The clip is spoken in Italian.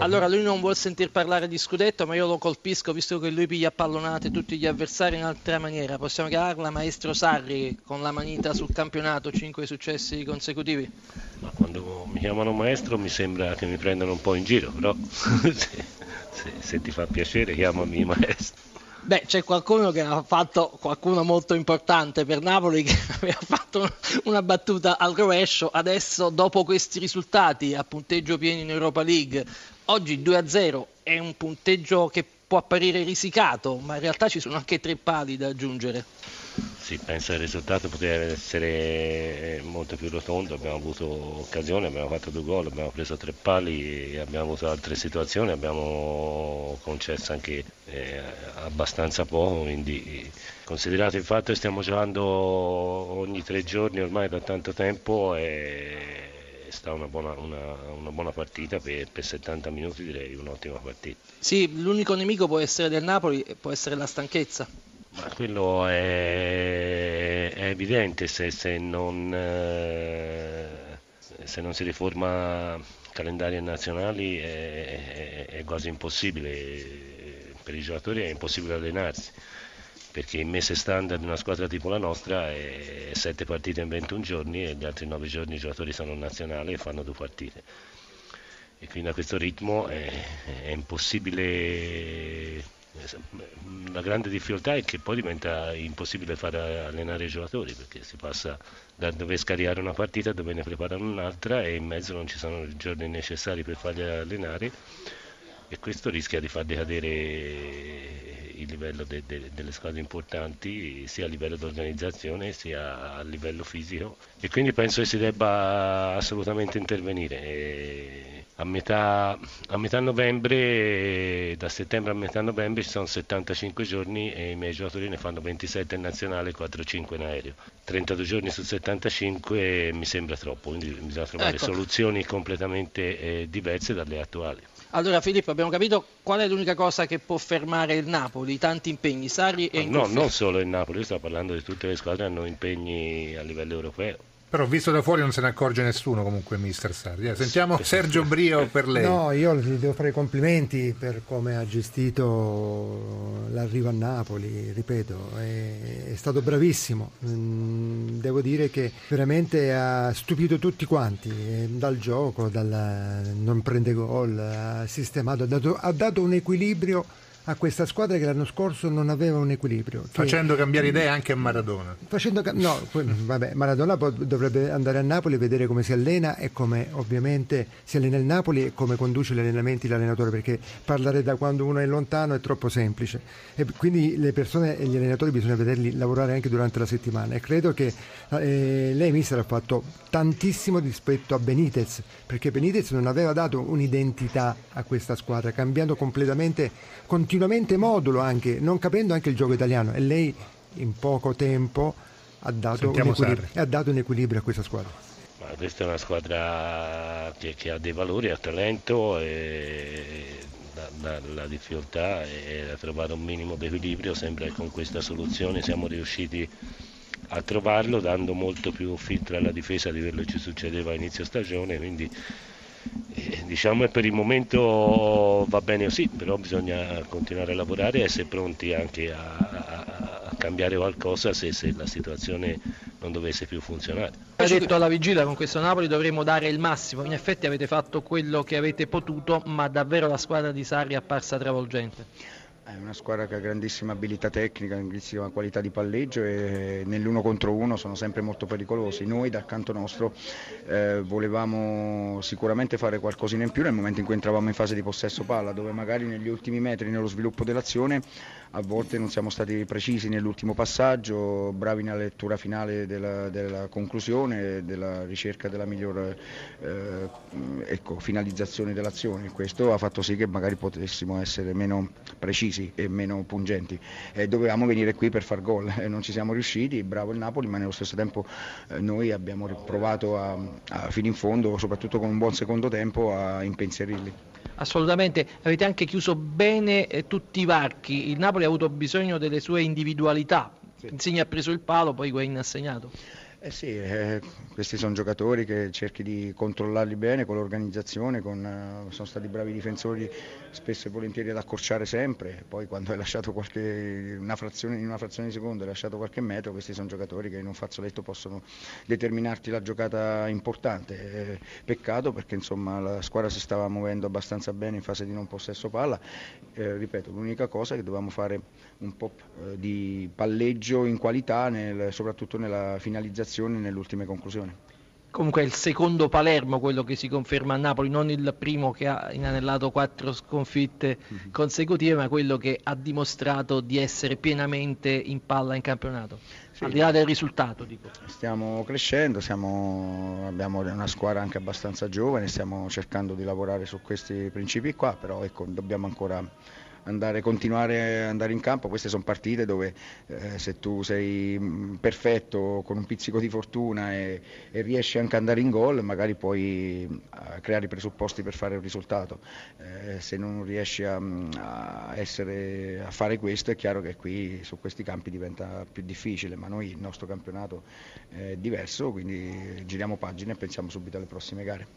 Allora, lui non vuol sentir parlare di scudetto, ma io lo colpisco, visto che lui piglia pallonate tutti gli avversari in altra maniera. Possiamo chiamarla maestro Sarri, con la manita sul campionato, 5 successi consecutivi. Ma quando mi chiamano maestro mi sembra che mi prendano un po' in giro, però se ti fa piacere chiamami maestro. Beh, c'è qualcuno che ha fatto, qualcuno molto importante per Napoli, che aveva fatto una battuta al rovescio. Adesso, dopo questi risultati a punteggio pieno in Europa League, oggi 2-0 è un punteggio che può apparire risicato, ma in realtà ci sono anche tre pali da aggiungere. Sì, penso il risultato poteva essere molto più rotondo. Abbiamo avuto occasione, abbiamo fatto 2 gol, abbiamo preso 3 pali, abbiamo avuto altre situazioni, abbiamo concesso anche abbastanza poco, quindi considerato il fatto che stiamo giocando ogni 3 giorni ormai da tanto tempo è stata una buona partita per 70 minuti, direi un'ottima partita. Sì, l'unico nemico può essere del Napoli, può essere la stanchezza. Ma quello è evidente, se non si riforma calendari nazionali è quasi impossibile per i giocatori, è impossibile allenarsi, perché il mese standard di una squadra tipo la nostra è 7 partite in 21 giorni e gli altri 9 giorni i giocatori sono nazionali e fanno 2 partite, e quindi a questo ritmo è impossibile. La grande difficoltà è che poi diventa impossibile far allenare i giocatori, perché si passa da dover scaricare una partita a dover ne preparare un'altra, e in mezzo non ci sono i giorni necessari per farli allenare, e questo rischia di far decadere il livello delle squadre importanti, sia a livello di organizzazione sia a livello fisico, e quindi penso che si debba assolutamente intervenire. A metà novembre, da settembre a metà novembre ci sono 75 giorni e i miei giocatori ne fanno 27 in nazionale e 4-5 in aereo. 32 giorni su 75 mi sembra troppo, quindi bisogna trovare soluzioni completamente diverse dalle attuali. Allora Filippo, abbiamo capito qual è l'unica cosa che può fermare il Napoli, tanti impegni, Sarri e Inglese. No, non solo il Napoli, io sto parlando di tutte le squadre che hanno impegni a livello europeo. Però visto da fuori non se ne accorge nessuno comunque, mister Sarri. Sentiamo Sergio Brio per lei. No, io gli devo fare i complimenti per come ha gestito l'arrivo a Napoli, ripeto, è stato bravissimo. Devo dire che veramente ha stupito tutti quanti, dal gioco, dal non prende gol, ha sistemato, ha dato un equilibrio a questa squadra che l'anno scorso non aveva un equilibrio, facendo cambiare idea anche a Maradona. Maradona dovrebbe andare a Napoli e vedere come si allena e come ovviamente si allena il Napoli e come conduce gli allenamenti l'allenatore, perché parlare da quando uno è lontano è troppo semplice, e quindi le persone e gli allenatori bisogna vederli lavorare anche durante la settimana, e credo che lei mister ha fatto tantissimo rispetto a Benitez, perché Benitez non aveva dato un'identità a questa squadra, cambiando continuamente modulo, anche non capendo anche il gioco italiano, e lei in poco tempo ha dato un equilibrio a questa squadra. Ma questa è una squadra che ha dei valori, ha talento, e la difficoltà è a trovare un minimo di equilibrio. Sembra che con questa soluzione siamo riusciti a trovarlo, dando molto più filtro alla difesa di quello che ci succedeva a inizio stagione, quindi diciamo per il momento va bene così, però bisogna continuare a lavorare e essere pronti anche a cambiare qualcosa se la situazione non dovesse più funzionare. Ha detto alla vigilia, con questo Napoli dovremo dare il massimo. In effetti avete fatto quello che avete potuto, ma davvero la squadra di Sarri è apparsa travolgente. È una squadra che ha grandissima abilità tecnica, grandissima qualità di palleggio, e nell'1 contro 1 sono sempre molto pericolosi. Noi dal canto nostro volevamo sicuramente fare qualcosina in più nel momento in cui entravamo in fase di possesso palla, dove magari negli ultimi metri, nello sviluppo dell'azione, a volte non siamo stati precisi nell'ultimo passaggio, bravi nella lettura finale della conclusione, della ricerca della migliore finalizzazione dell'azione. Questo ha fatto sì che magari potessimo essere meno precisi e meno pungenti, e dovevamo venire qui per far gol, non ci siamo riusciti. Bravo il Napoli, ma nello stesso tempo noi abbiamo provato a fino in fondo, soprattutto con un buon secondo tempo, a impensierirli. Assolutamente, avete anche chiuso bene tutti i varchi. Il Napoli ha avuto bisogno delle sue individualità, sì. Insigne ha preso il palo, poi Guain ha segnato. Sì, questi sono giocatori che cerchi di controllarli bene con l'organizzazione, sono stati bravi difensori spesso e volentieri ad accorciare sempre, poi quando hai lasciato in una frazione di secondo hai lasciato qualche metro, questi sono giocatori che in un fazzoletto possono determinarti la giocata importante. Peccato perché insomma la squadra si stava muovendo abbastanza bene in fase di non possesso palla, ripeto, l'unica cosa è che dovevamo fare un po' di palleggio in qualità, soprattutto nella finalizzazione, nell'ultima conclusione. Comunque è il secondo Palermo quello che si conferma a Napoli, non il primo che ha inanellato 4 sconfitte consecutive, ma quello che ha dimostrato di essere pienamente in palla in campionato. Sì. Al di là del risultato, dico. Stiamo crescendo, abbiamo una squadra anche abbastanza giovane, stiamo cercando di lavorare su questi principi qua, però ecco, dobbiamo ancora continuare ad andare in campo. Queste sono partite dove se tu sei perfetto con un pizzico di fortuna e riesci anche ad andare in gol, magari puoi creare i presupposti per fare un risultato, se non riesci a fare questo è chiaro che qui su questi campi diventa più difficile, ma noi il nostro campionato è diverso, quindi giriamo pagina e pensiamo subito alle prossime gare.